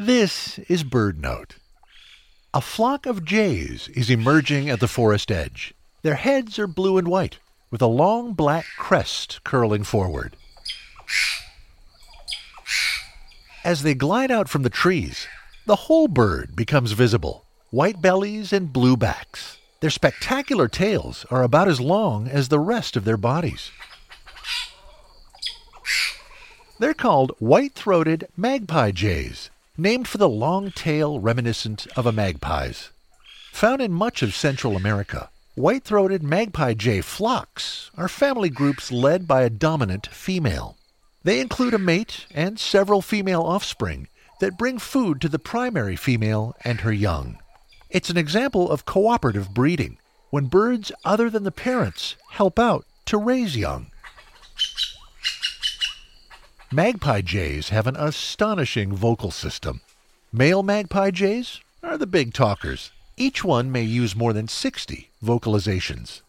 This is BirdNote. A flock of jays is emerging at the forest edge. Their heads are blue and white, with a long black crest curling forward. As they glide out from the trees, the whole bird becomes visible, white bellies and blue backs. Their spectacular tails are about as long as the rest of their bodies. They're called white-throated magpie-jays, named for the long tail reminiscent of a magpie's. Found in much of Central America, white-throated magpie-jay flocks are family groups led by a dominant female. They include a mate and several female offspring that bring food to the primary female and her young. It's an example of cooperative breeding, when birds other than the parents help out to raise young. Magpie jays have an astonishing vocal system. Male magpie jays are the big talkers. Each one may use more than 60 vocalizations.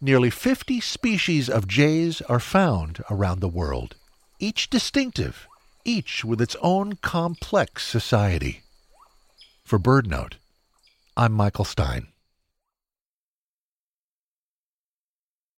Nearly 50 species of jays are found around the world, each distinctive, each with its own complex society. For BirdNote, I'm Michael Stein.